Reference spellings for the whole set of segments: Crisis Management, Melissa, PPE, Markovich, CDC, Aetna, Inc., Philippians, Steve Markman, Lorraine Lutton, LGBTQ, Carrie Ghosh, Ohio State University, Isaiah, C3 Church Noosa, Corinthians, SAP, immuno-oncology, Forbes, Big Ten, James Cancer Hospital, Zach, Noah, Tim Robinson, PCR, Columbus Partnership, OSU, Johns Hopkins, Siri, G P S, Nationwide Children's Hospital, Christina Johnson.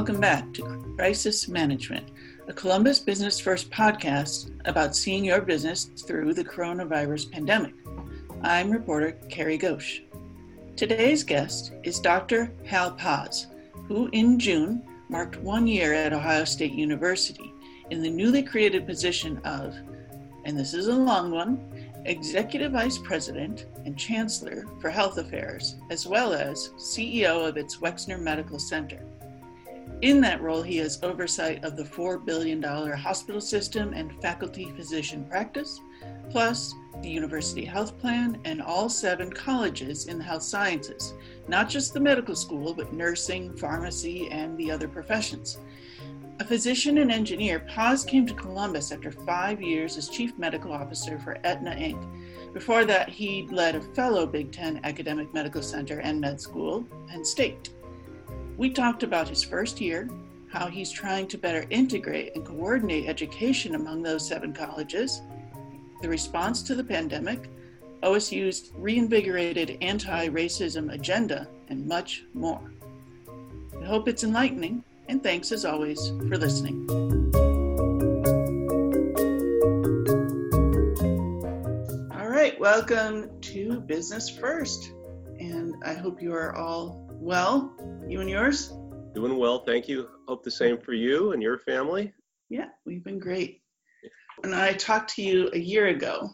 Welcome back to Crisis Management, a Columbus Business First podcast about seeing your business through the coronavirus pandemic. I'm reporter Carrie Ghosh. Today's guest is Dr. Hal Paz, who in June marked 1 year at Ohio State University in the newly created position of, and this is a long one, Executive Vice President and Chancellor for Health Affairs, as well as CEO of its Wexner Medical Center. In that role, he has oversight of the $4 billion hospital system and faculty physician practice, plus the university health plan and all 7 colleges in the health sciences, not just the medical school, but nursing, pharmacy, and the other professions. A physician and engineer, Paz came to Columbus after 5 years as chief medical officer for Aetna, Inc. Before that, he led a fellow Big Ten academic medical center and med school, Penn State. We talked about his first year, how he's trying to better integrate and coordinate education among those 7 colleges, the response to the pandemic, OSU's reinvigorated anti-racism agenda, and much more. We hope it's enlightening. And thanks, as always, for listening. All right, welcome to Business First. And I hope you are all well. You and yours? Doing well, thank you. Hope the same for you and your family. Yeah, we've been great. And I talked to you a year ago.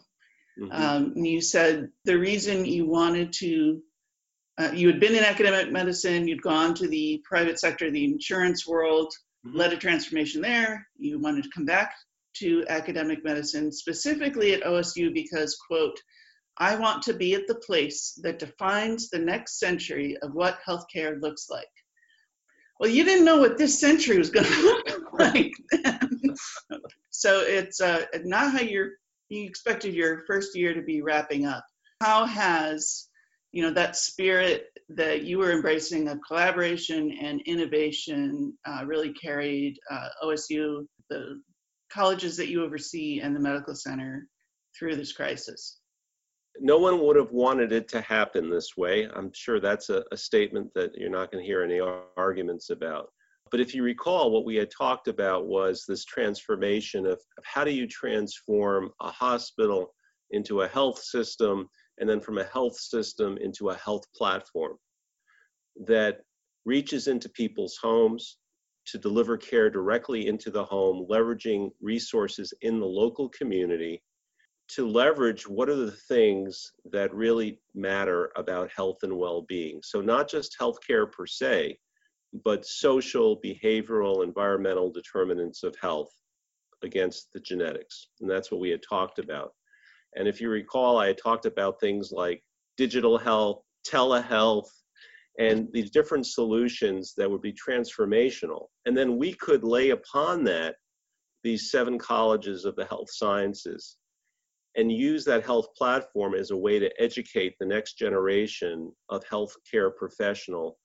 Mm-hmm. And you said the reason you wanted to you had been in academic medicine, you'd gone to the private sector, the insurance world, mm-hmm. led a transformation there. You wanted to come back to academic medicine, specifically at OSU because, quote, I want to be at the place that defines the next century of what healthcare looks like. Well, you didn't know what this century was going to look like then. So it's not how you expected your first year to be wrapping up. How has that spirit that you were embracing of collaboration and innovation really carried OSU, the colleges that you oversee, and the medical center through this crisis? No one would have wanted it to happen this way. I'm sure that's a statement that you're not going to hear any arguments about. But if you recall, what we had talked about was this transformation of how do you transform a hospital into a health system, and then from a health system into a health platform that reaches into people's homes to deliver care directly into the home, leveraging resources in the local community to leverage what are the things that really matter about health and well-being. So not just healthcare per se, but social, behavioral, environmental determinants of health against the genetics. And that's what we had talked about. And if you recall, I had talked about things like digital health, telehealth, and these different solutions that would be transformational. And then we could lay upon that these 7 colleges of the health sciences and use that health platform as a way to educate the next generation of healthcare professional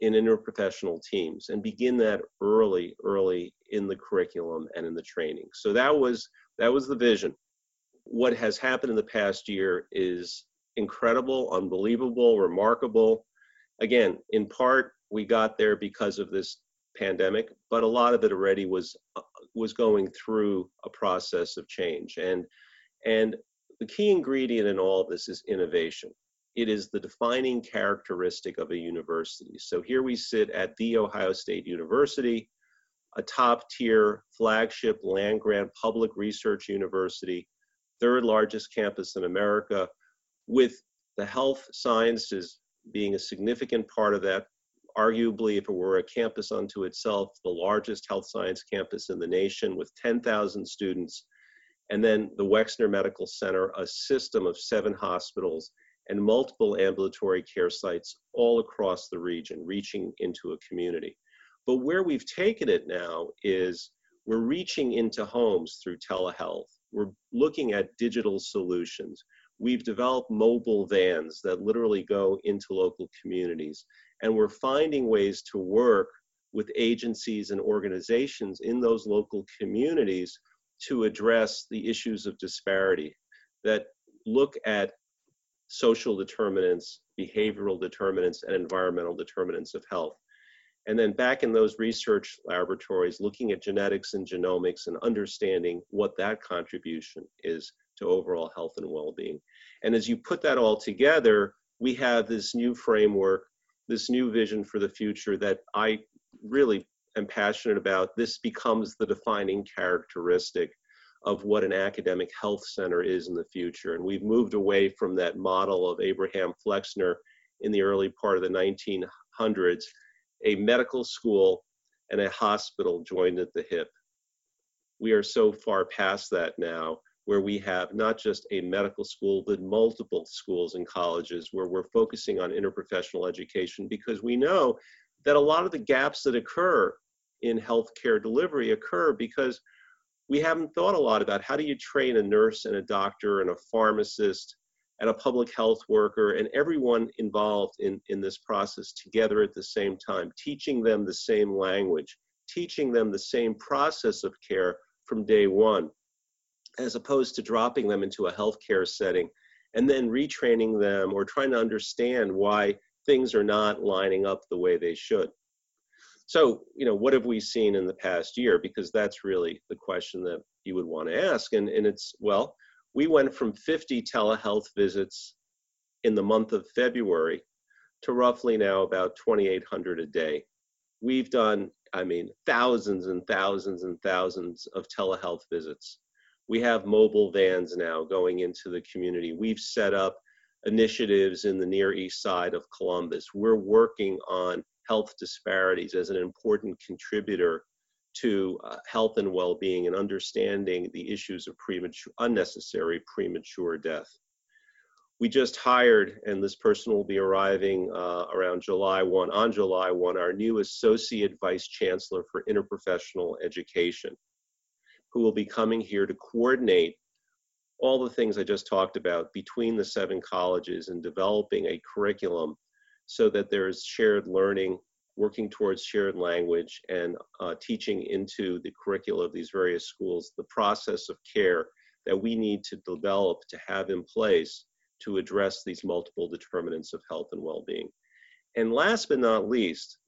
in interprofessional teams and begin that early in the curriculum and in the training. So that was the vision. What has happened in the past year is incredible, unbelievable, remarkable. Again, in part, we got there because of this pandemic, but a lot of it already was going through a process of change. And the key ingredient in all of this is innovation. It is the defining characteristic of a university. So here we sit at The Ohio State University, a top-tier flagship land-grant public research university, 3rd largest campus in America, with the health sciences being a significant part of that, arguably if it were a campus unto itself, the largest health science campus in the nation with 10,000 students, and then the Wexner Medical Center, a system of 7 hospitals and multiple ambulatory care sites all across the region, reaching into a community. But where we've taken it now is we're reaching into homes through telehealth. We're looking at digital solutions. We've developed mobile vans that literally go into local communities. And we're finding ways to work with agencies and organizations in those local communities to address the issues of disparity that look at social determinants, behavioral determinants, and environmental determinants of health. And then back in those research laboratories, looking at genetics and genomics and understanding what that contribution is to overall health and well-being. And as you put that all together, we have this new framework, this new vision for the future that I really am passionate about. This becomes the defining characteristic of what an academic health center is in the future. And we've moved away from that model of Abraham Flexner in the early part of the 1900s. A medical school and a hospital joined at the hip. We are so far past that now, where we have not just a medical school, but multiple schools and colleges, where we're focusing on interprofessional education, because we know that a lot of the gaps that occur in healthcare delivery occur because we haven't thought a lot about how do you train a nurse and a doctor and a pharmacist and a public health worker and everyone involved in this process together at the same time, teaching them the same language, teaching them the same process of care from day one, as opposed to dropping them into a healthcare setting and then retraining them or trying to understand why things are not lining up the way they should. So, you know, what have we seen in the past year? Because that's really the question that you would want to ask. And it's, well, we went from 50 telehealth visits in the month of February to roughly now about 2,800 a day. We've done, I mean, thousands and thousands and thousands of telehealth visits. We have mobile vans now going into the community. We've set up initiatives in the Near East Side of Columbus. We're working on health disparities as an important contributor to health and well-being and understanding the issues of unnecessary premature death. We just hired, and this person will be arriving around on July 1, our new Associate Vice Chancellor for Interprofessional Education, who will be coming here to coordinate all the things I just talked about between the 7 colleges and developing a curriculum so that there is shared learning, working towards shared language, and teaching into the curricula of these various schools the process of care that we need to develop to have in place to address these multiple determinants of health and well-being. And last but not least,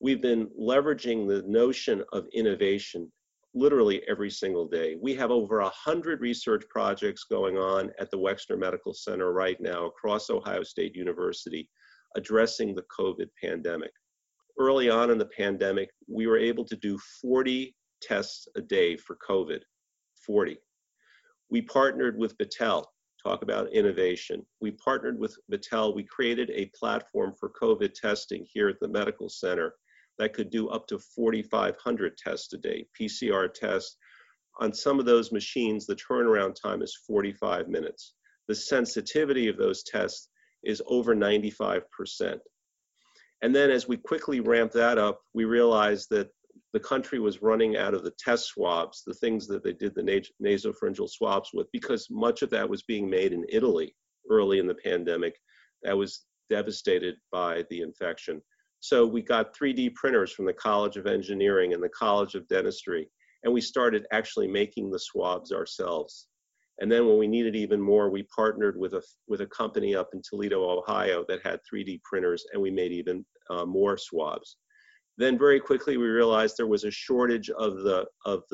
we've been leveraging the notion of innovation literally every single day. We have over 100 research projects going on at the Wexner Medical Center right now across Ohio State University addressing the COVID pandemic. Early on in the pandemic, we were able to do 40 tests a day for COVID, 40. We partnered with Battelle, talk about innovation. We partnered with Battelle. We created a platform for COVID testing here at the medical center that could do up to 4,500 tests a day, PCR tests. On some of those machines, the turnaround time is 45 minutes. The sensitivity of those tests is over 95%. And then as we quickly ramped that up, we realized that the country was running out of the test swabs, the things that they did the nasopharyngeal swabs with, because much of that was being made in Italy early in the pandemic that was devastated by the infection. So we got 3D printers from the College of Engineering and the College of Dentistry, and we started actually making the swabs ourselves. And then when we needed even more, we partnered with a company up in Toledo, Ohio that had 3D printers, and we made even more swabs. Then very quickly, we realized there was a shortage of the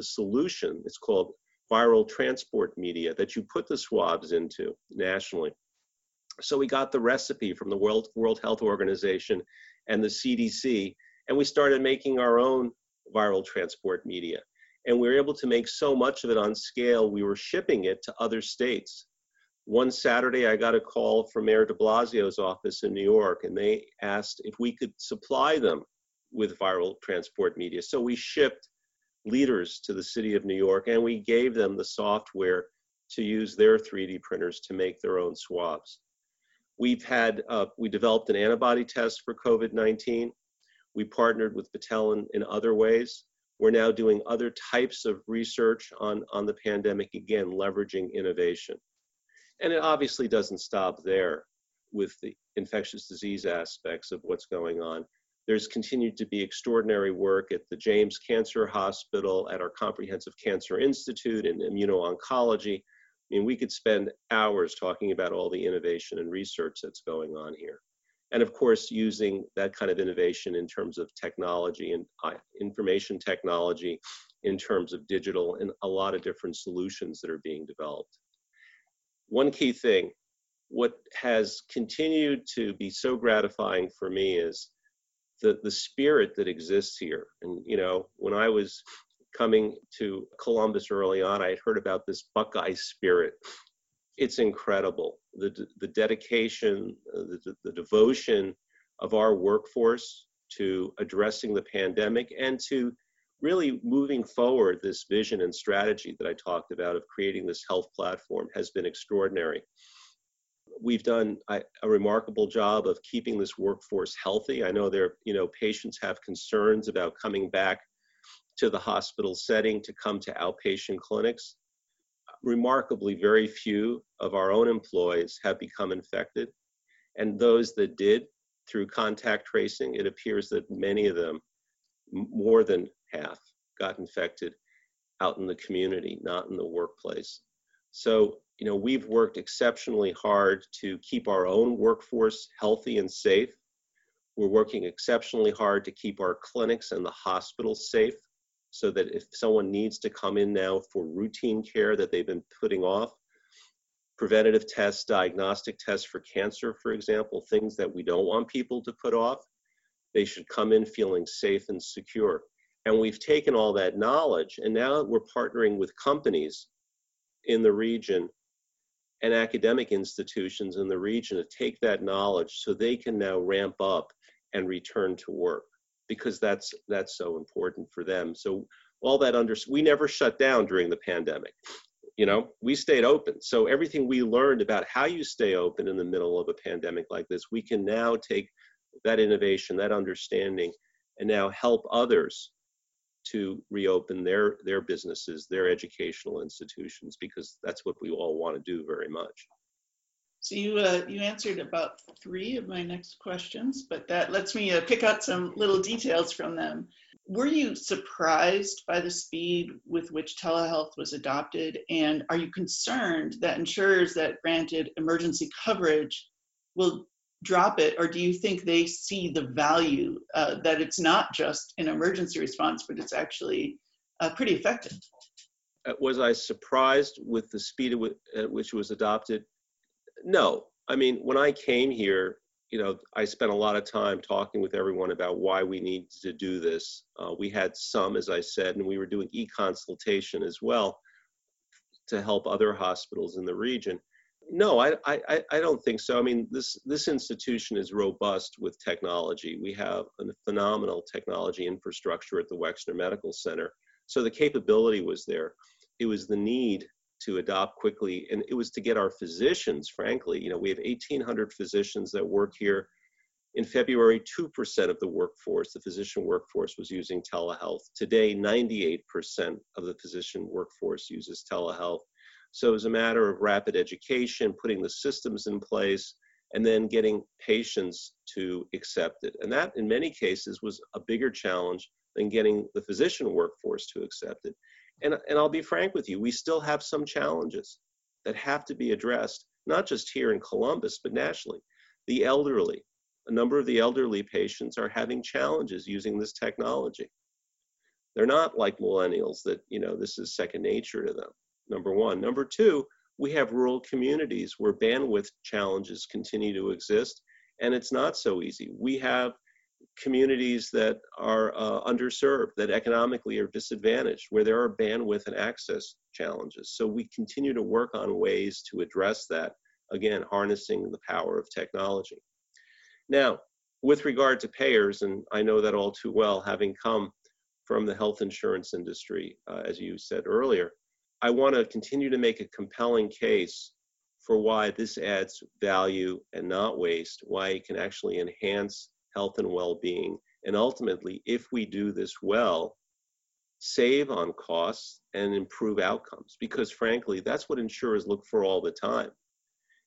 solution. It's called viral transport media that you put the swabs into nationally. So we got the recipe from the World Health Organization and the CDC, and we started making our own viral transport media. And we were able to make so much of it on scale, we were shipping it to other states. One Saturday, I got a call from Mayor de Blasio's office in New York, and they asked if we could supply them with viral transport media. So we shipped liters to the city of New York, and we gave them the software to use their 3D printers to make their own swabs. We developed an antibody test for COVID-19. We partnered with Battelle in other ways. We're now doing other types of research on the pandemic, again, leveraging innovation. And it obviously doesn't stop there with the infectious disease aspects of what's going on. There's continued to be extraordinary work at the James Cancer Hospital, at our Comprehensive Cancer Institute in immuno-oncology. I mean, we could spend hours talking about all the innovation and research that's going on here. And of course, using that kind of innovation in terms of technology and information technology, in terms of digital and a lot of different solutions that are being developed. One key thing, what has continued to be so gratifying for me is the spirit that exists here. And, you know, when I was coming to Columbus early on, I had heard about this Buckeye spirit. It's incredible, the dedication, the devotion of our workforce to addressing the pandemic and to really moving forward this vision and strategy that I talked about of creating this health platform has been extraordinary. We've done a remarkable job of keeping this workforce healthy. I know there, you know, patients have concerns about coming back to the hospital setting to come to outpatient clinics. Remarkably, very few of our own employees have become infected. And those that did, through contact tracing, it appears that many of them, more than half, got infected out in the community, not in the workplace. So, you know, we've worked exceptionally hard to keep our own workforce healthy and safe. We're working exceptionally hard to keep our clinics and the hospital safe, so that if someone needs to come in now for routine care that they've been putting off, preventative tests, diagnostic tests for cancer, for example, things that we don't want people to put off, they should come in feeling safe and secure. And we've taken all that knowledge, and now we're partnering with companies in the region and academic institutions in the region to take that knowledge so they can now ramp up and return to work, because that's so important for them. So all that we never shut down during the pandemic, you know, we stayed open. So everything we learned about how you stay open in the middle of a pandemic like this, we can now take that innovation, that understanding, and now help others to reopen their businesses, their educational institutions, because that's what we all want to do very much. So you answered about three of my next questions, but that lets me pick out some little details from them. Were you surprised by the speed with which telehealth was adopted? And are you concerned that insurers that granted emergency coverage will drop it? Or do you think they see the value that it's not just an emergency response, but it's actually pretty effective? Was I surprised with the speed at which it was adopted? No. I mean, when I came here, you know, I spent a lot of time talking with everyone about why we need to do this. We had some, as I said, and we were doing e-consultation as well to help other hospitals in the region. No, I don't think so. I mean, this institution is robust with technology. We have a phenomenal technology infrastructure at the Wexner Medical Center. So the capability was there. It was the need to adopt quickly, and it was to get our physicians, frankly. You know, we have 1,800 physicians that work here. In February, 2% of the workforce, the physician workforce, was using telehealth. Today, 98% of the physician workforce uses telehealth. So it was a matter of rapid education, putting the systems in place, and then getting patients to accept it. And that, in many cases, was a bigger challenge than getting the physician workforce to accept it. And I'll be frank with you, we still have some challenges that have to be addressed, not just here in Columbus, but nationally. The elderly, a number of the elderly patients are having challenges using this technology. They're not like millennials that, you know, this is second nature to them, number one. Number two, we have rural communities where bandwidth challenges continue to exist, and it's not so easy. We have communities that are underserved, that economically are disadvantaged, where there are bandwidth and access challenges. So we continue to work on ways to address that, again, harnessing the power of technology. Now, with regard to payers, and I know that all too well, having come from the health insurance industry, as you said earlier, I want to continue to make a compelling case for why this adds value and not waste, why it can actually enhance health and well-being, and ultimately, if we do this well, save on costs and improve outcomes, because frankly, that's what insurers look for all the time.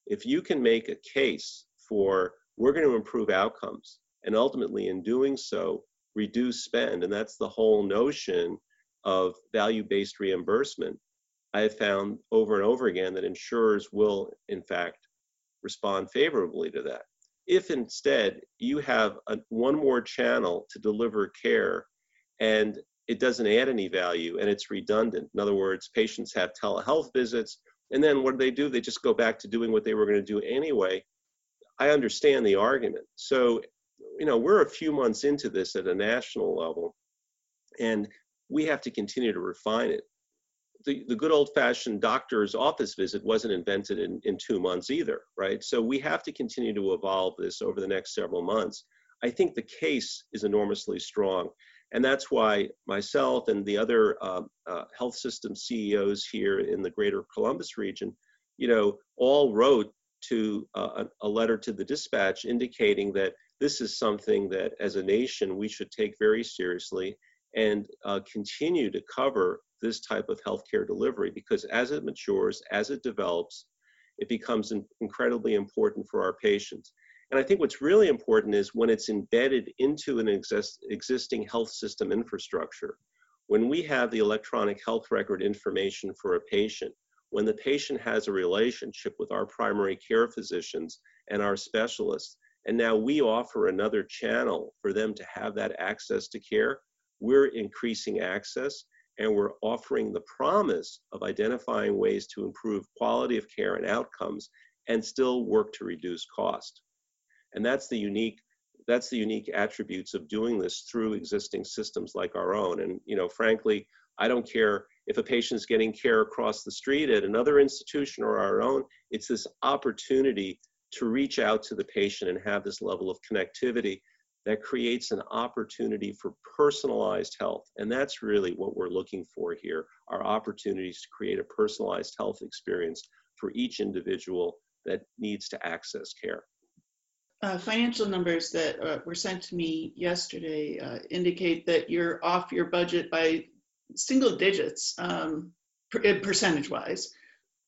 If you can make a case for, we're going to improve outcomes, and ultimately in doing so, reduce spend, and that's the whole notion of value-based reimbursement, I have found over and over again that insurers will, in fact, respond favorably to that. If instead you have one more channel to deliver care and it doesn't add any value and it's redundant, in other words, patients have telehealth visits, and then what do? They just go back to doing what they were going to do anyway. I understand the argument. So, you know, we're a few months into this at a national level, and we have to continue to refine it. The good old-fashioned doctor's office visit wasn't invented in 2 months either, right? So we have to continue to evolve this over the next several months. I think the case is enormously strong, and that's why myself and the other health system CEOs here in the greater Columbus region, you know, all wrote to a letter to the dispatch indicating that this is something that as a nation we should take very seriously and continue to cover this type of healthcare delivery, because as it matures, as it develops, it becomes incredibly important for our patients. And I think what's really important is when it's embedded into an existing health system infrastructure, when we have the electronic health record information for a patient, when the patient has a relationship with our primary care physicians and our specialists, and now we offer another channel for them to have that access to care, we're increasing access. And we're offering the promise of identifying ways to improve quality of care and outcomes and still work to reduce cost. And that's the unique attributes of doing this through existing systems like our own. And, you know, frankly, I don't care if a patient's getting care across the street at another institution or our own. It's this opportunity to reach out to the patient and have this level of connectivity that creates an opportunity for personalized health. And that's really what we're looking for here, are opportunities to create a personalized health experience for each individual that needs to access care. Financial numbers that were sent to me yesterday indicate that you're off your budget by single digits, percentage-wise.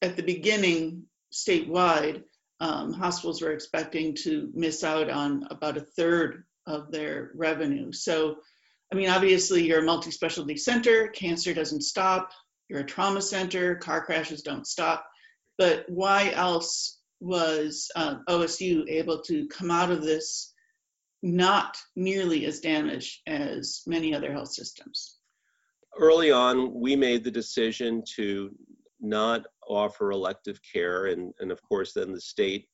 At the beginning, statewide, hospitals were expecting to miss out on about a third of their revenue. So, I mean, obviously you're a multi-specialty center, cancer doesn't stop, you're a trauma center, car crashes don't stop, but why else was OSU able to come out of this not nearly as damaged as many other health systems? Early on, we made the decision to not offer elective care, and of course then the state,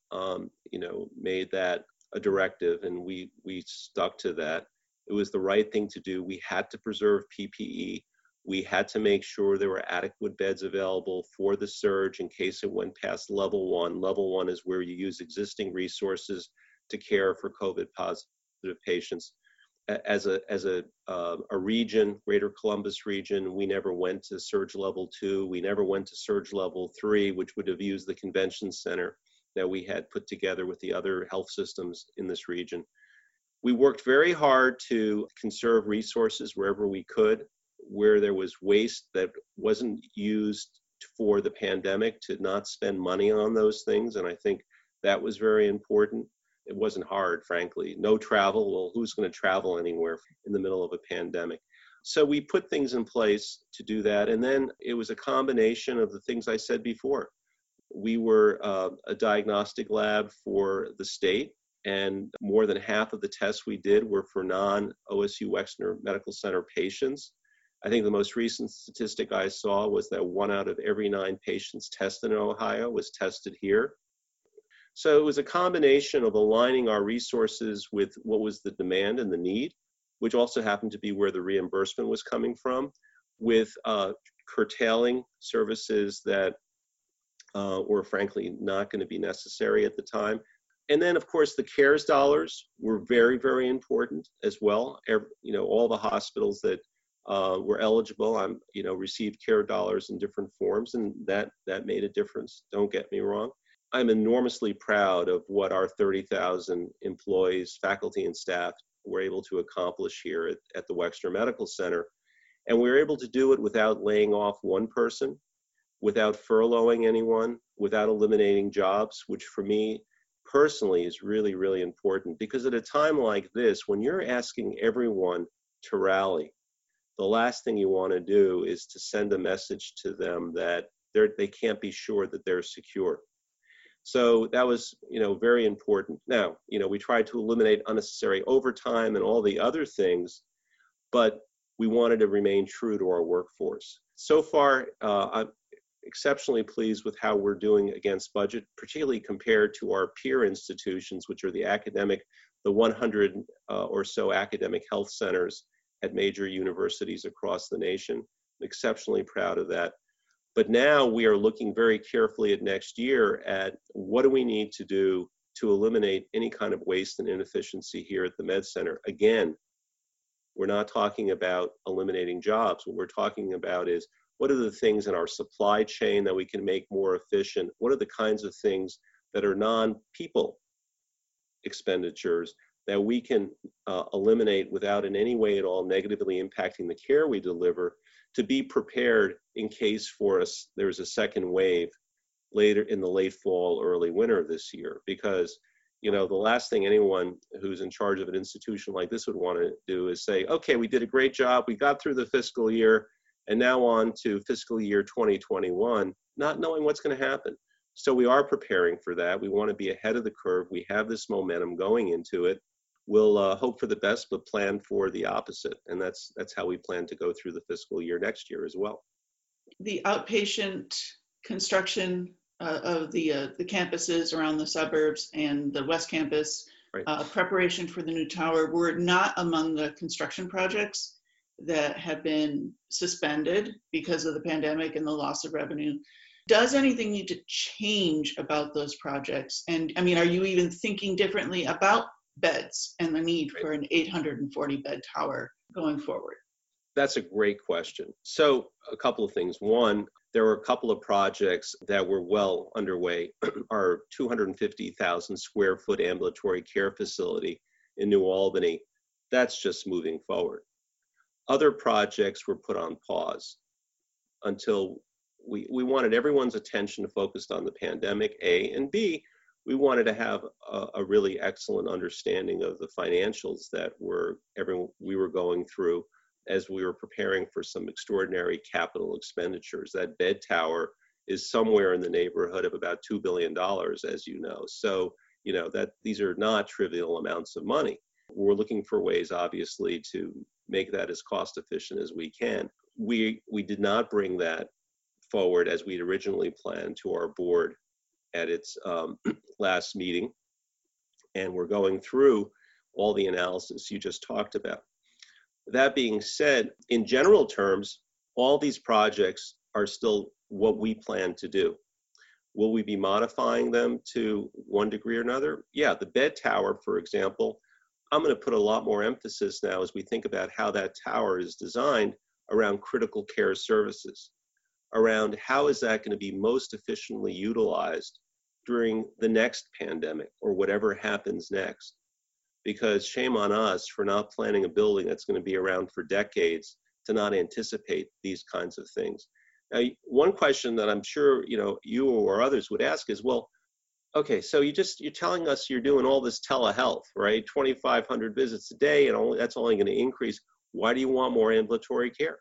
you know, made that a directive, and we stuck to that. It was the right thing to do. We had to preserve PPE. We had to make sure there were adequate beds available for the surge in case it went past level one. Level one is where you use existing resources to care for COVID positive patients. As a region, Greater Columbus region, we never went to surge level 2. We never went to surge level 3, which would have used the convention center that we had put together with the other health systems in this region. We worked very hard to conserve resources wherever we could, where there was waste that wasn't used for the pandemic, to not spend money on those things. And I think that was very important. It wasn't hard, frankly. No travel. Well, who's going to travel anywhere in the middle of a pandemic? So we put things in place to do that. And then it was a combination of the things I said before. We were a diagnostic lab for the state, and more than half of the tests we did were for non-OSU Wexner Medical Center patients. I think the most recent statistic I saw was that 1 out of every 9 patients tested in Ohio was tested here. So it was a combination of aligning our resources with what was the demand and the need, which also happened to be where the reimbursement was coming from, with curtailing services that were frankly not going to be necessary at the time. And then, of course, the CARES dollars were very, very important as well. You know, all the hospitals that were eligible, received CARES dollars in different forms, and that made a difference. Don't get me wrong. I'm enormously proud of what our 30,000 employees, faculty, and staff were able to accomplish here at the Wexner Medical Center. And we were able to do it without laying off one person, without furloughing anyone, without eliminating jobs, which for me personally is really, really important. Because at a time like this, when you're asking everyone to rally, the last thing you want to do is to send a message to them that they can't be sure that they're secure. So that was, very important. Now, we tried to eliminate unnecessary overtime and all the other things, but we wanted to remain true to our workforce. So far, I'm exceptionally pleased with how we're doing against budget, particularly compared to our peer institutions, which are the 100 or so academic health centers at major universities across the nation. I'm exceptionally proud of that. But now we are looking very carefully at next year at what do we need to do to eliminate any kind of waste and inefficiency here at the Med Center. Again, we're not talking about eliminating jobs. What we're talking about is what are the things in our supply chain that we can make more efficient? What are the kinds of things that are non-people expenditures that we can eliminate without in any way at all negatively impacting the care we deliver, to be prepared in case for us there's a second wave later in the late fall, early winter this year. Because, the last thing anyone who's in charge of an institution like this would want to do is say, okay, we did a great job, we got through the fiscal year, and now on to fiscal year 2021, not knowing what's going to happen. So we are preparing for that. We want to be ahead of the curve. We have this momentum going into it. We'll hope for the best, but plan for the opposite. And that's how we plan to go through the fiscal year next year as well. The outpatient construction of the campuses around the suburbs and the West Campus, right. Preparation for the new tower, were not among the construction projects that have been suspended because of the pandemic and the loss of revenue. Does anything need to change about those projects? And I mean, are you even thinking differently about beds and the need for an 840 bed tower going forward? That's a great question. So a couple of things. One, there were a couple of projects that were well underway. Our 250,000 square foot ambulatory care facility in New Albany, that's just moving forward. Other projects were put on pause until we wanted everyone's attention focused on the pandemic, A, and B, we wanted to have a really excellent understanding of the financials that we were going through as we were preparing for some extraordinary capital expenditures. That bed tower is somewhere in the neighborhood of about $2 billion, as you know. So, that these are not trivial amounts of money. We're looking for ways, obviously, to make that as cost efficient as we can. We did not bring that forward as we'd originally planned to our board at its last meeting. And we're going through all the analysis you just talked about. That being said, in general terms, all these projects are still what we plan to do. Will we be modifying them to one degree or another? Yeah, the bed tower, for example, I'm going to put a lot more emphasis now as we think about how that tower is designed around critical care services, around how is that going to be most efficiently utilized during the next pandemic or whatever happens next. Because shame on us for not planning a building that's going to be around for decades to not anticipate these kinds of things. Now, one question that I'm sure you or others would ask is, well, okay, so you're telling us you're doing all this telehealth, right? 2,500 visits a day, and that's only going to increase. Why do you want more ambulatory care?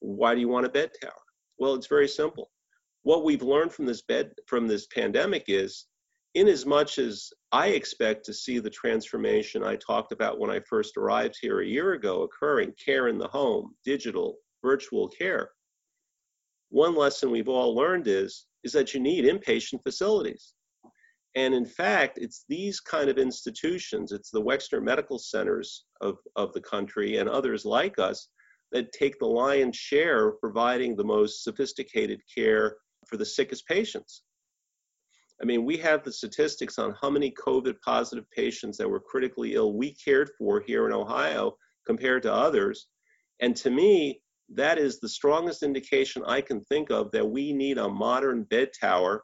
Why do you want a bed tower? Well, it's very simple. What we've learned from this pandemic is, in as much as I expect to see the transformation I talked about when I first arrived here a year ago occurring, care in the home, digital, virtual care, one lesson we've all learned is that you need inpatient facilities. And in fact, it's these kind of institutions, it's the Wexner Medical Centers of the country and others like us that take the lion's share of providing the most sophisticated care for the sickest patients. I mean, we have the statistics on how many COVID positive patients that were critically ill we cared for here in Ohio compared to others. And to me, that is the strongest indication I can think of that we need a modern bed tower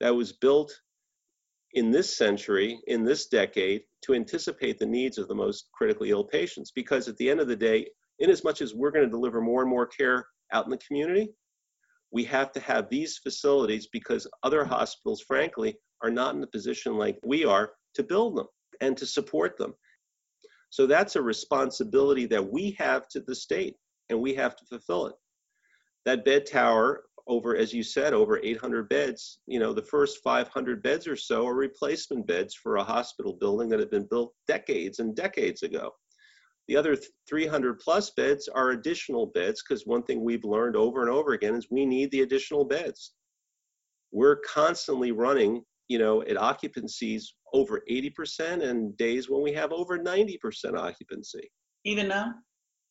that was built in this century, in this decade, to anticipate the needs of the most critically ill patients. Because at the end of the day, in as much as we're going to deliver more and more care out in the community, we have to have these facilities because other hospitals, frankly, are not in the position like we are to build them and to support them. So that's a responsibility that we have to the state, and we have to fulfill it. That bed tower over, as you said, over 800 beds, you know, the first 500 beds or so are replacement beds for a hospital building that had been built decades and decades ago. The other 300 plus beds are additional beds, because one thing we've learned over and over again is we need the additional beds. We're constantly running, you know, at occupancies over 80% and days when we have over 90% occupancy. Even now?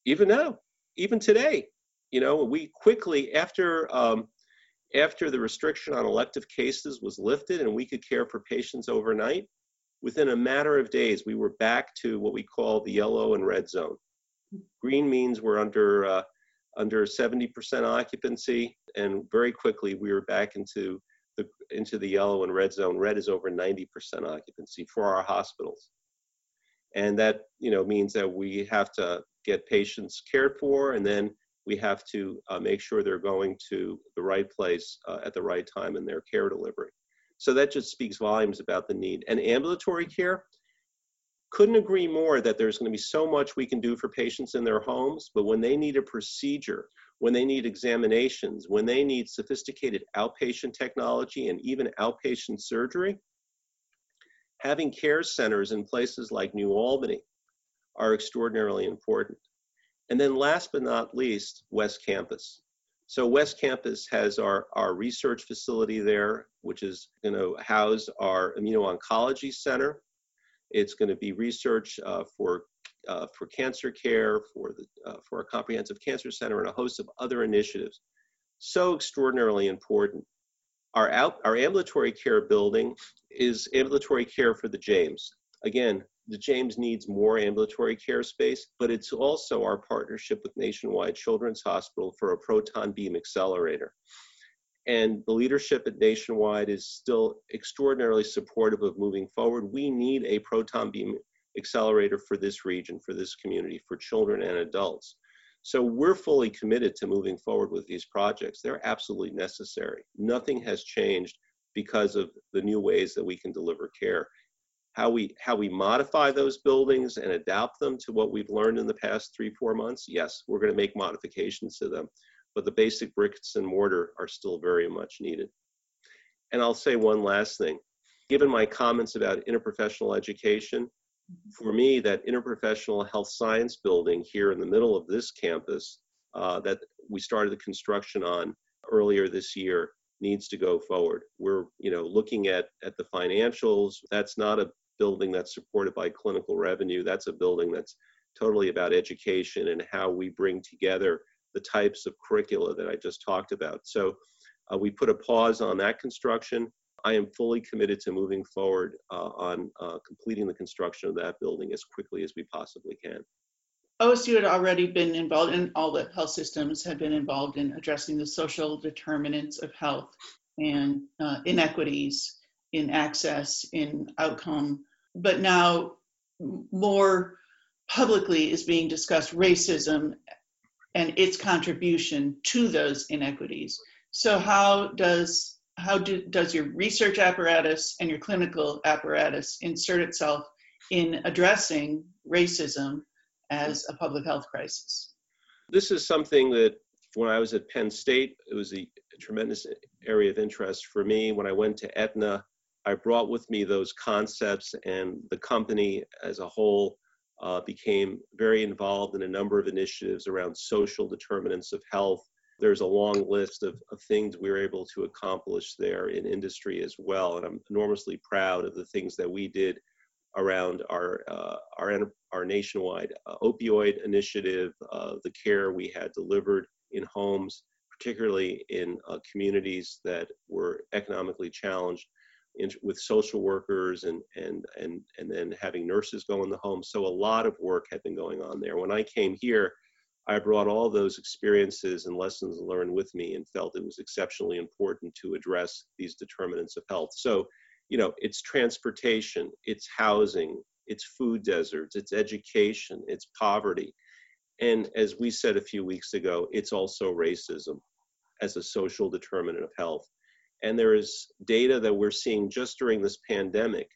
Even now, even today. You know, we quickly, after the restriction on elective cases was lifted and we could care for patients overnight, within a matter of days, we were back to what we call the yellow and red zone. Green means we're under 70% occupancy, and very quickly we were back into the yellow and red zone. Red is over 90% occupancy for our hospitals. And that, you know, means that we have to get patients cared for, and then we have to make sure they're going to the right place at the right time in their care delivery. So that just speaks volumes about the need. And ambulatory care, couldn't agree more that there's going to be so much we can do for patients in their homes, but when they need a procedure, when they need examinations, when they need sophisticated outpatient technology and even outpatient surgery, having care centers in places like New Albany are extraordinarily important. And then last but not least, West Campus. So West Campus has our research facility there, which is going to house our immuno-oncology center. It's going to be research for cancer care, for a comprehensive cancer center, and a host of other initiatives. So extraordinarily important. Our ambulatory care building is ambulatory care for the James. Again, the James needs more ambulatory care space, but it's also our partnership with Nationwide Children's Hospital for a proton beam accelerator. And the leadership at Nationwide is still extraordinarily supportive of moving forward. We need a proton beam accelerator for this region, for this community, for children and adults. So we're fully committed to moving forward with these projects. They're absolutely necessary. Nothing has changed because of the new ways that we can deliver care. How we modify those buildings and adapt them to what we've learned in the past 3-4 months, yes, we're going to make modifications to them, but the basic bricks and mortar are still very much needed. And I'll say one last thing. Given my comments about interprofessional education, for me, that interprofessional health science building here in the middle of this campus that we started the construction on earlier this year needs to go forward. We're, you know, looking at the financials. That's not a building that's supported by clinical revenue. That's a building that's totally about education and how we bring together the types of curricula that I just talked about. So we put a pause on that construction. I am fully committed to moving forward on completing the construction of that building as quickly as we possibly can. OSU had already been involved, and all the health systems have been involved in addressing the social determinants of health and inequities in access, in outcome. But now more publicly is being discussed racism and its contribution to those inequities. So how does your research apparatus and your clinical apparatus insert itself in addressing racism as a public health crisis? This is something that when I was at Penn State, it was a tremendous area of interest for me. When I went to Aetna, I brought with me those concepts, and the company as a whole became very involved in a number of initiatives around social determinants of health. There's a long list of things we were able to accomplish there in industry as well. And I'm enormously proud of the things that we did around our nationwide opioid initiative, the care we had delivered in homes, particularly in communities that were economically challenged, with social workers and then having nurses go in the home. So a lot of work had been going on there. When I came here, I brought all those experiences and lessons learned with me and felt it was exceptionally important to address these determinants of health. So, you know, it's transportation, it's housing, it's food deserts, it's education, it's poverty. And as we said a few weeks ago, it's also racism as a social determinant of health. And there is data that we're seeing just during this pandemic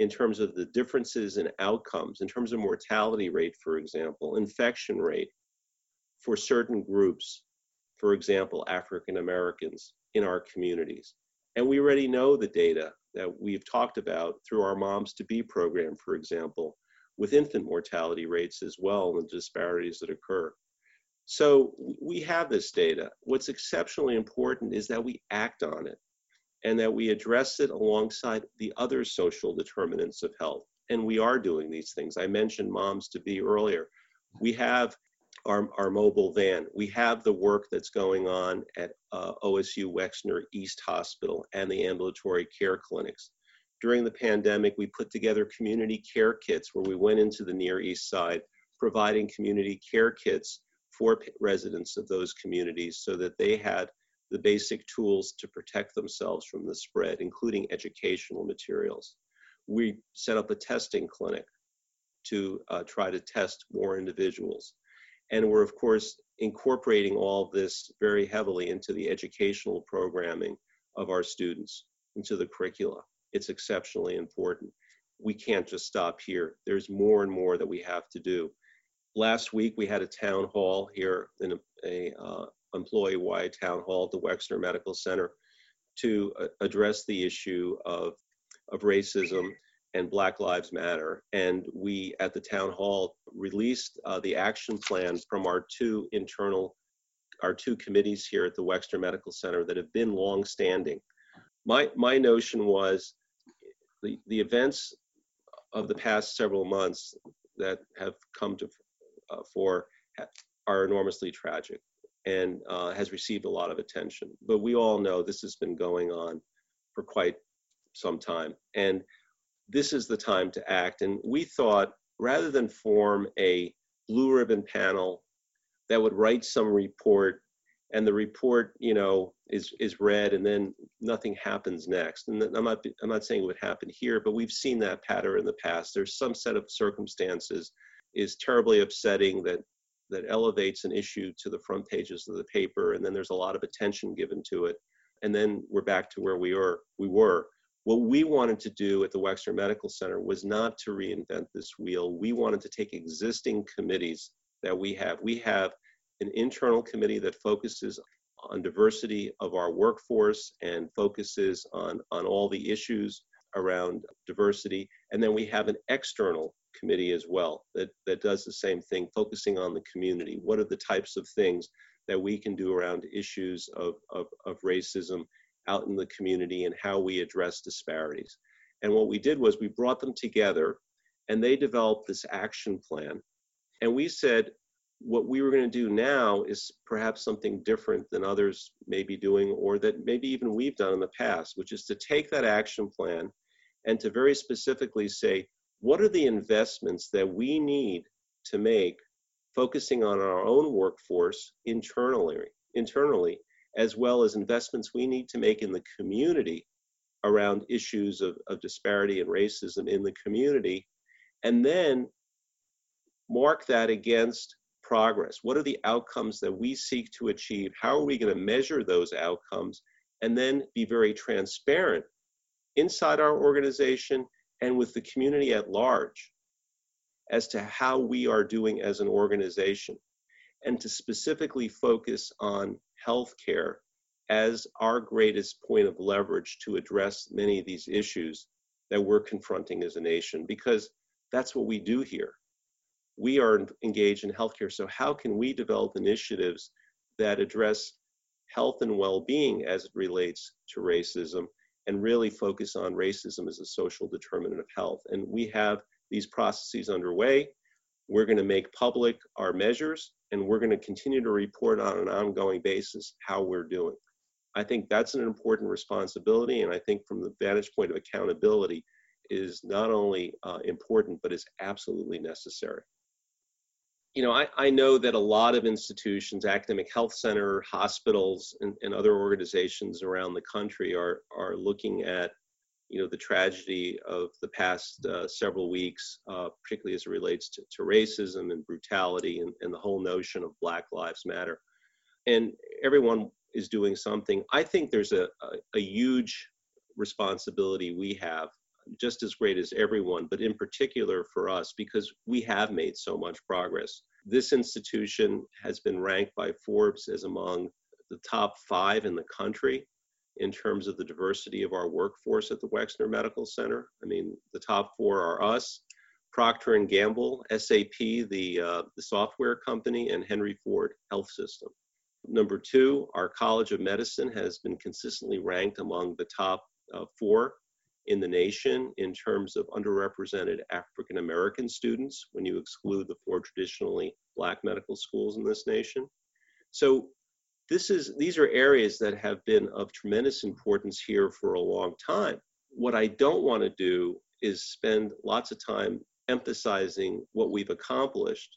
in terms of the differences in outcomes, in terms of mortality rate, for example, infection rate for certain groups, for example, African Americans in our communities. And we already know the data that we've talked about through our Moms to Be program, for example, with infant mortality rates as well and disparities that occur. So we have this data. What's exceptionally important is that we act on it and that we address it alongside the other social determinants of health. And we are doing these things. I mentioned Moms to Be earlier. We have our mobile van. We have the work that's going on at OSU Wexner East Hospital and the ambulatory care clinics. During the pandemic, we put together community care kits where we went into the Near East Side, providing community care kits for residents of those communities so that they had the basic tools to protect themselves from the spread, including educational materials. We set up a testing clinic to try to test more individuals. And we're, of course, incorporating all this very heavily into the educational programming of our students, into the curricula. It's exceptionally important. We can't just stop here. There's more and more that we have to do. Last week, we had a town hall here, an employee-wide town hall at the Wexner Medical Center to address the issue of racism and Black Lives Matter. And we, at the town hall, released the action plan from our two committees here at the Wexner Medical Center that have been longstanding. My notion was the events of the past several months that have come to fore are enormously tragic and has received a lot of attention. But we all know this has been going on for quite some time. And this is the time to act. And we thought, rather than form a blue ribbon panel that would write some report and the report, is read and then nothing happens next. And I'm not saying it would happen here, but we've seen that pattern in the past. There's some set of circumstances is terribly upsetting that elevates an issue to the front pages of the paper, and then there's a lot of attention given to it. And then we're back to where we were. What we wanted to do at the Wexner Medical Center was not to reinvent this wheel. We wanted to take existing committees that we have. We have an internal committee that focuses on diversity of our workforce and focuses on all the issues around diversity. And then we have an external committee as well that does the same thing, focusing on the community. What are the types of things that we can do around issues of racism out in the community and how we address disparities? And what we did was we brought them together and they developed this action plan. And we said, what we were going to do now is perhaps something different than others may be doing, or that maybe even we've done in the past, which is to take that action plan and to very specifically say, what are the investments that we need to make, focusing on our own workforce internally, as well as investments we need to make in the community around issues of disparity and racism in the community, and then mark that against progress. What are the outcomes that we seek to achieve? How are we going to measure those outcomes? And then be very transparent inside our organization and with the community at large as to how we are doing as an organization, and to specifically focus on healthcare as our greatest point of leverage to address many of these issues that we're confronting as a nation, because that's what we do here. We are engaged in healthcare, so how can we develop initiatives that address health and well-being as it relates to racism and really focus on racism as a social determinant of health? And we have these processes underway. We're going to make public our measures, and we're going to continue to report on an ongoing basis how we're doing. I think that's an important responsibility, and I think from the vantage point of accountability is not only important, but is absolutely necessary. I know that a lot of institutions, academic health center, hospitals, and other organizations around the country are looking at, the tragedy of the past several weeks, particularly as it relates to racism and brutality and the whole notion of Black Lives Matter. And everyone is doing something. I think there's a huge responsibility we have, just as great as everyone, but in particular for us, because we have made so much progress. This institution has been ranked by Forbes as among the top 5 in the country in terms of the diversity of our workforce at the Wexner Medical Center. I mean, the top 4 are us, Procter & Gamble, SAP, the software company, and Henry Ford Health System. Number 2, our College of Medicine has been consistently ranked among the top 4 in the nation in terms of underrepresented African-American students when you exclude the 4 traditionally Black medical schools in this nation. So these are areas that have been of tremendous importance here for a long time. What I don't want to do is spend lots of time emphasizing what we've accomplished,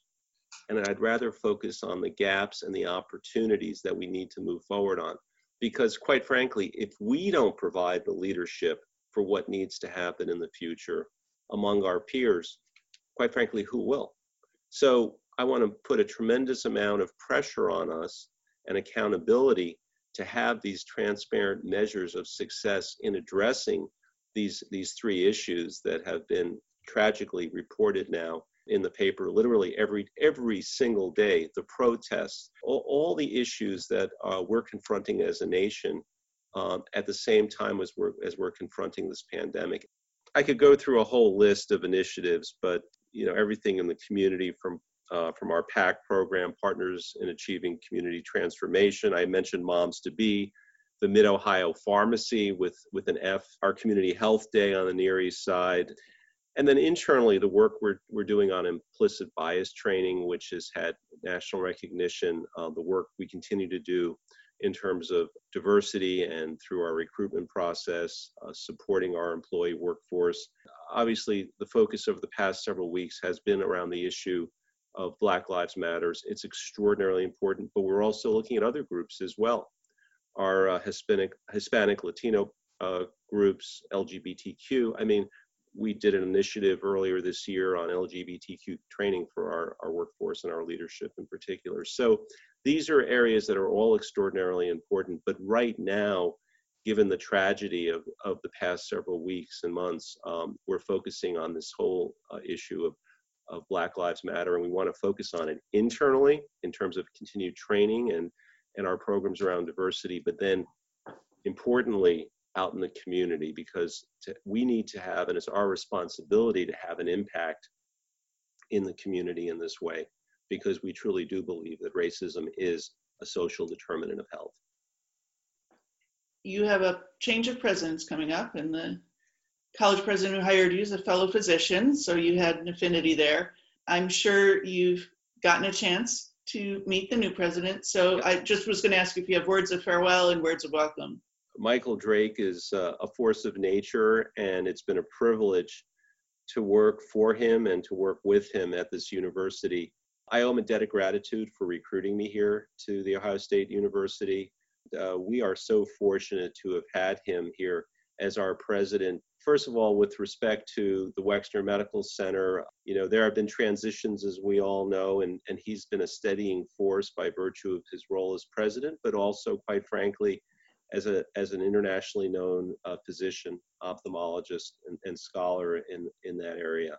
and I'd rather focus on the gaps and the opportunities that we need to move forward on. Because quite frankly, if we don't provide the leadership for what needs to happen in the future among our peers, quite frankly, who will? So I want to put a tremendous amount of pressure on us and accountability to have these transparent measures of success in addressing these 3 issues that have been tragically reported now in the paper literally every single day, the protests, all the issues that we're confronting as a nation at the same time as we're confronting this pandemic. I could go through a whole list of initiatives, but you know, everything in the community from our PAC program, Partners in Achieving Community Transformation. I mentioned Moms to Be, the Mid-Ohio Pharmacy with an F, our Community Health Day on the Near East Side. And then internally, the work we're doing on implicit bias training, which has had national recognition, the work we continue to do in terms of diversity and through our recruitment process, supporting our employee workforce. Obviously, the focus over the past several weeks has been around the issue of Black Lives Matters. It's extraordinarily important, but we're also looking at other groups as well. Our Hispanic, Latino groups, LGBTQ. I mean, we did an initiative earlier this year on LGBTQ training for our workforce and our leadership in particular. So these are areas that are all extraordinarily important, but right now, given the tragedy of the past several weeks and months, we're focusing on this whole issue of Black Lives Matter, and we want to focus on it internally in terms of continued training and our programs around diversity, but then importantly, out in the community, because we need to have, and it's our responsibility to have an impact in the community in this way, because we truly do believe that racism is a social determinant of health. You have a change of presidents coming up, and the college president who hired you is a fellow physician, so you had an affinity there. I'm sure you've gotten a chance to meet the new president, so I just was going to ask if you have words of farewell and words of welcome. Michael Drake is a force of nature, and it's been a privilege to work for him and to work with him at this university. I owe him a debt of gratitude for recruiting me here to the Ohio State University. We are so fortunate to have had him here as our president. First of all, with respect to the Wexner Medical Center, you know, there have been transitions, as we all know, and he's been a steadying force by virtue of his role as president, but also, quite frankly, as an internationally known physician, ophthalmologist, and scholar in that area.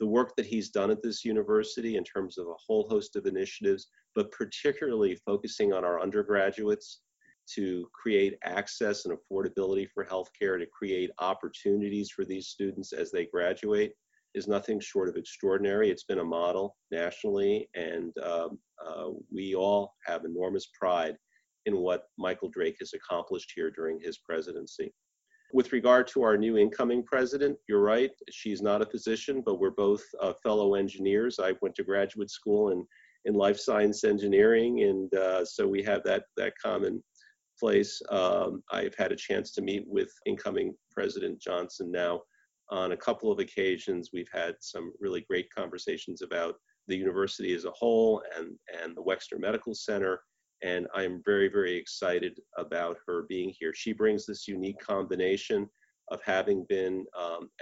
The work that he's done at this university in terms of a whole host of initiatives, but particularly focusing on our undergraduates to create access and affordability for healthcare, to create opportunities for these students as they graduate, is nothing short of extraordinary. It's been a model nationally, and we all have enormous pride in what Michael Drake has accomplished here during his presidency. With regard to our new incoming president, you're right, she's not a physician, but we're both fellow engineers. I went to graduate school in life science engineering, and so we have that common place. I've had a chance to meet with incoming President Johnson now on a couple of occasions. We've had some really great conversations about the university as a whole and the Wexner Medical Center. And I'm very, very excited about her being here. She brings this unique combination of having been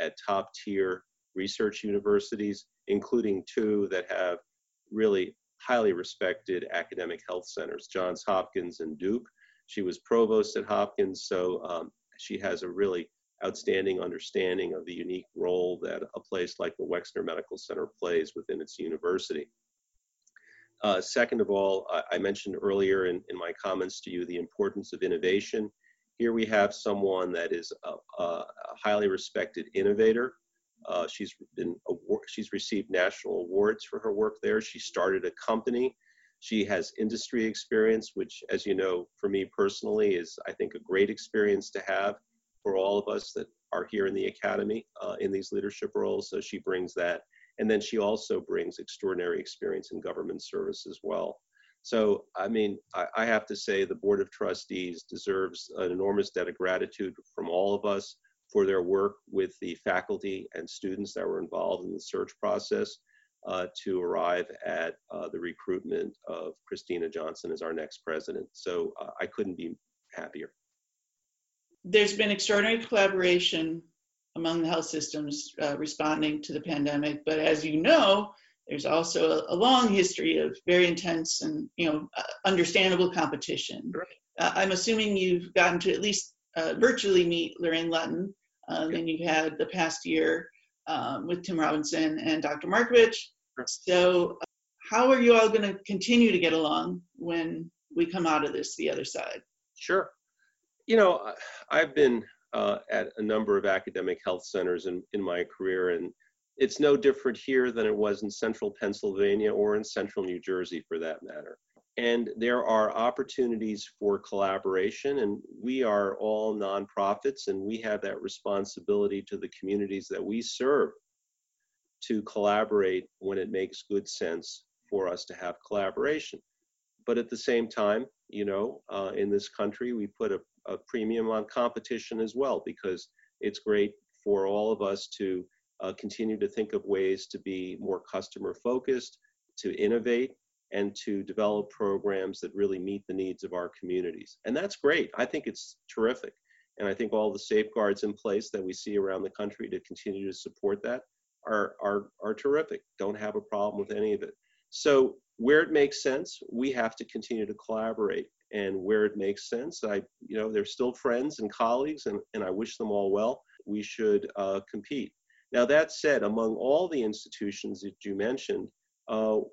at top tier research universities, including 2 that have really highly respected academic health centers, Johns Hopkins and Duke. She was provost at Hopkins, so she has a really outstanding understanding of the unique role that a place like the Wexner Medical Center plays within its university. Second of all, I mentioned earlier in my comments to you the importance of innovation. Here we have someone that is a highly respected innovator. She's received national awards for her work there. She started a company. She has industry experience, which, as you know, for me personally, is, I think, a great experience to have for all of us that are here in the academy in these leadership roles. So she brings that. And then she also brings extraordinary experience in government service as well. So, I mean, I have to say the Board of Trustees deserves an enormous debt of gratitude from all of us for their work with the faculty and students that were involved in the search process to arrive at the recruitment of Christina Johnson as our next president. So I couldn't be happier. There's been extraordinary collaboration among the health systems responding to the pandemic, but as you know, there's also a long history of very intense and, you know, understandable competition. Right. I'm assuming you've gotten to at least virtually meet Lorraine Lutton, and you've had the past year with Tim Robinson and Dr. Markovich. Sure. So how are you all going to continue to get along when we come out of this the other side? Sure. You know, I've been at a number of academic health centers in my career, and it's no different here than it was in central Pennsylvania or in central New Jersey for that matter. And there are opportunities for collaboration, and we are all nonprofits, and we have that responsibility to the communities that we serve to collaborate when it makes good sense for us to have collaboration. But at the same time, you know, in this country, we put a premium on competition as well, because it's great for all of us to continue to think of ways to be more customer focused, to innovate, and to develop programs that really meet the needs of our communities. And that's great. I think it's terrific. And I think all the safeguards in place that we see around the country to continue to support that are terrific. Don't have a problem with any of it. So where it makes sense, we have to continue to collaborate. And where it makes sense, they're still friends and colleagues, and I wish them all well. We should compete. Now, that said, among all the institutions that you mentioned,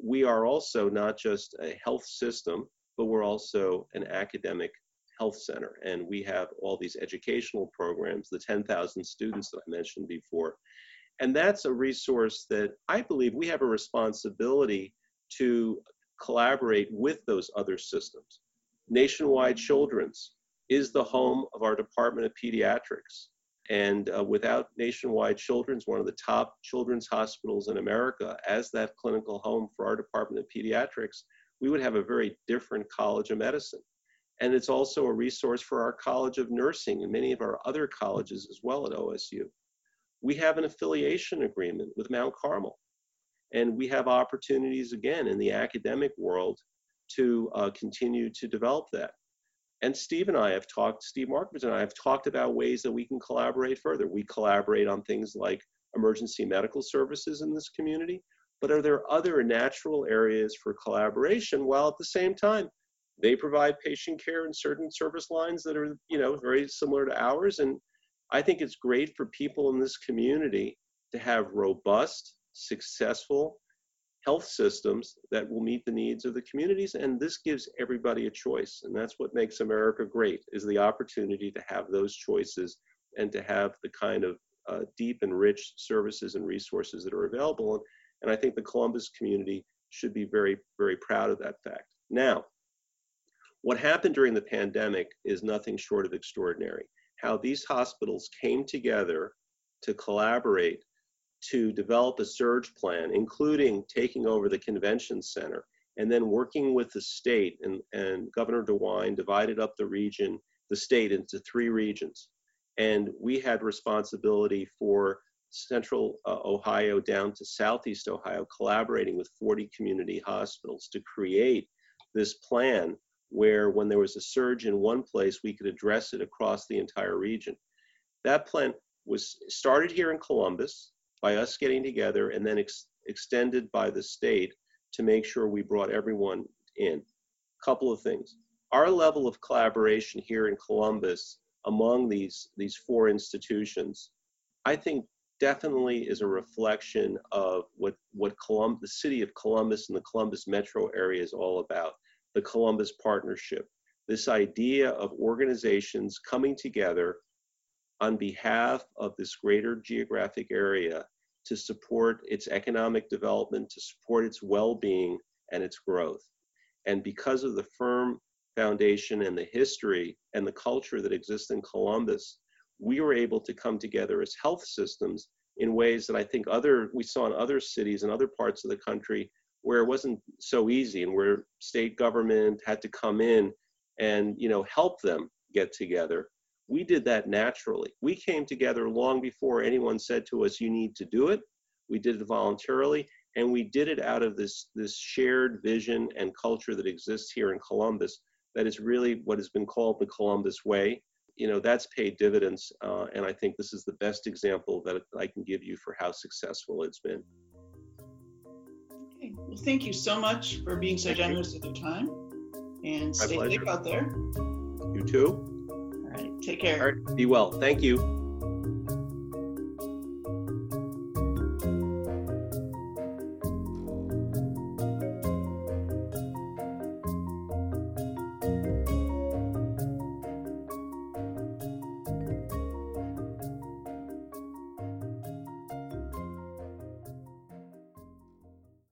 we are also not just a health system, but we're also an academic health center. And we have all these educational programs, the 10,000 students that I mentioned before. And that's a resource that I believe we have a responsibility to collaborate with those other systems. Nationwide Children's is the home of our Department of Pediatrics. And without Nationwide Children's, one of the top children's hospitals in America, as that clinical home for our Department of Pediatrics, we would have a very different College of Medicine. And it's also a resource for our College of Nursing and many of our other colleges as well at OSU. We have an affiliation agreement with Mount Carmel. And we have opportunities, again, in the academic world to continue to develop that. And Steve Markman and I have talked about ways that we can collaborate further. We collaborate on things like emergency medical services in this community, but are there other natural areas for collaboration while at the same time they provide patient care in certain service lines that are, you know, very similar to ours? And I think it's great for people in this community to have robust, successful health systems that will meet the needs of the communities. And this gives everybody a choice. And that's what makes America great, is the opportunity to have those choices and to have the kind of deep and rich services and resources that are available. And I think the Columbus community should be very, very proud of that fact. Now, what happened during the pandemic is nothing short of extraordinary. How these hospitals came together to collaborate to develop a surge plan, including taking over the convention center and then working with the state, and Governor DeWine divided up the state into 3 regions. And we had responsibility for central Ohio down to southeast Ohio, collaborating with 40 community hospitals to create this plan where when there was a surge in one place, we could address it across the entire region. That plan was started here in Columbus, by us getting together, and then extended by the state to make sure we brought everyone in. A couple of things. Our level of collaboration here in Columbus among these 4 institutions, I think definitely is a reflection of what the city of Columbus and the Columbus metro area is all about, the Columbus Partnership. This idea of organizations coming together on behalf of this greater geographic area to support its economic development, to support its well-being and its growth. And because of the firm foundation and the history and the culture that exists in Columbus, we were able to come together as health systems in ways that I think we saw in other cities and other parts of the country where it wasn't so easy and where state government had to come in and, you know, help them get together. We did that naturally. We came together long before anyone said to us, you need to do it. We did it voluntarily, and we did it out of this shared vision and culture that exists here in Columbus that is really what has been called the Columbus Way. You know, that's paid dividends, and I think this is the best example that I can give you for how successful it's been. Okay. Well, thank you so much for being so generous with your time, and stay safe out there. You too. All right, take care. All right, be well. Thank you.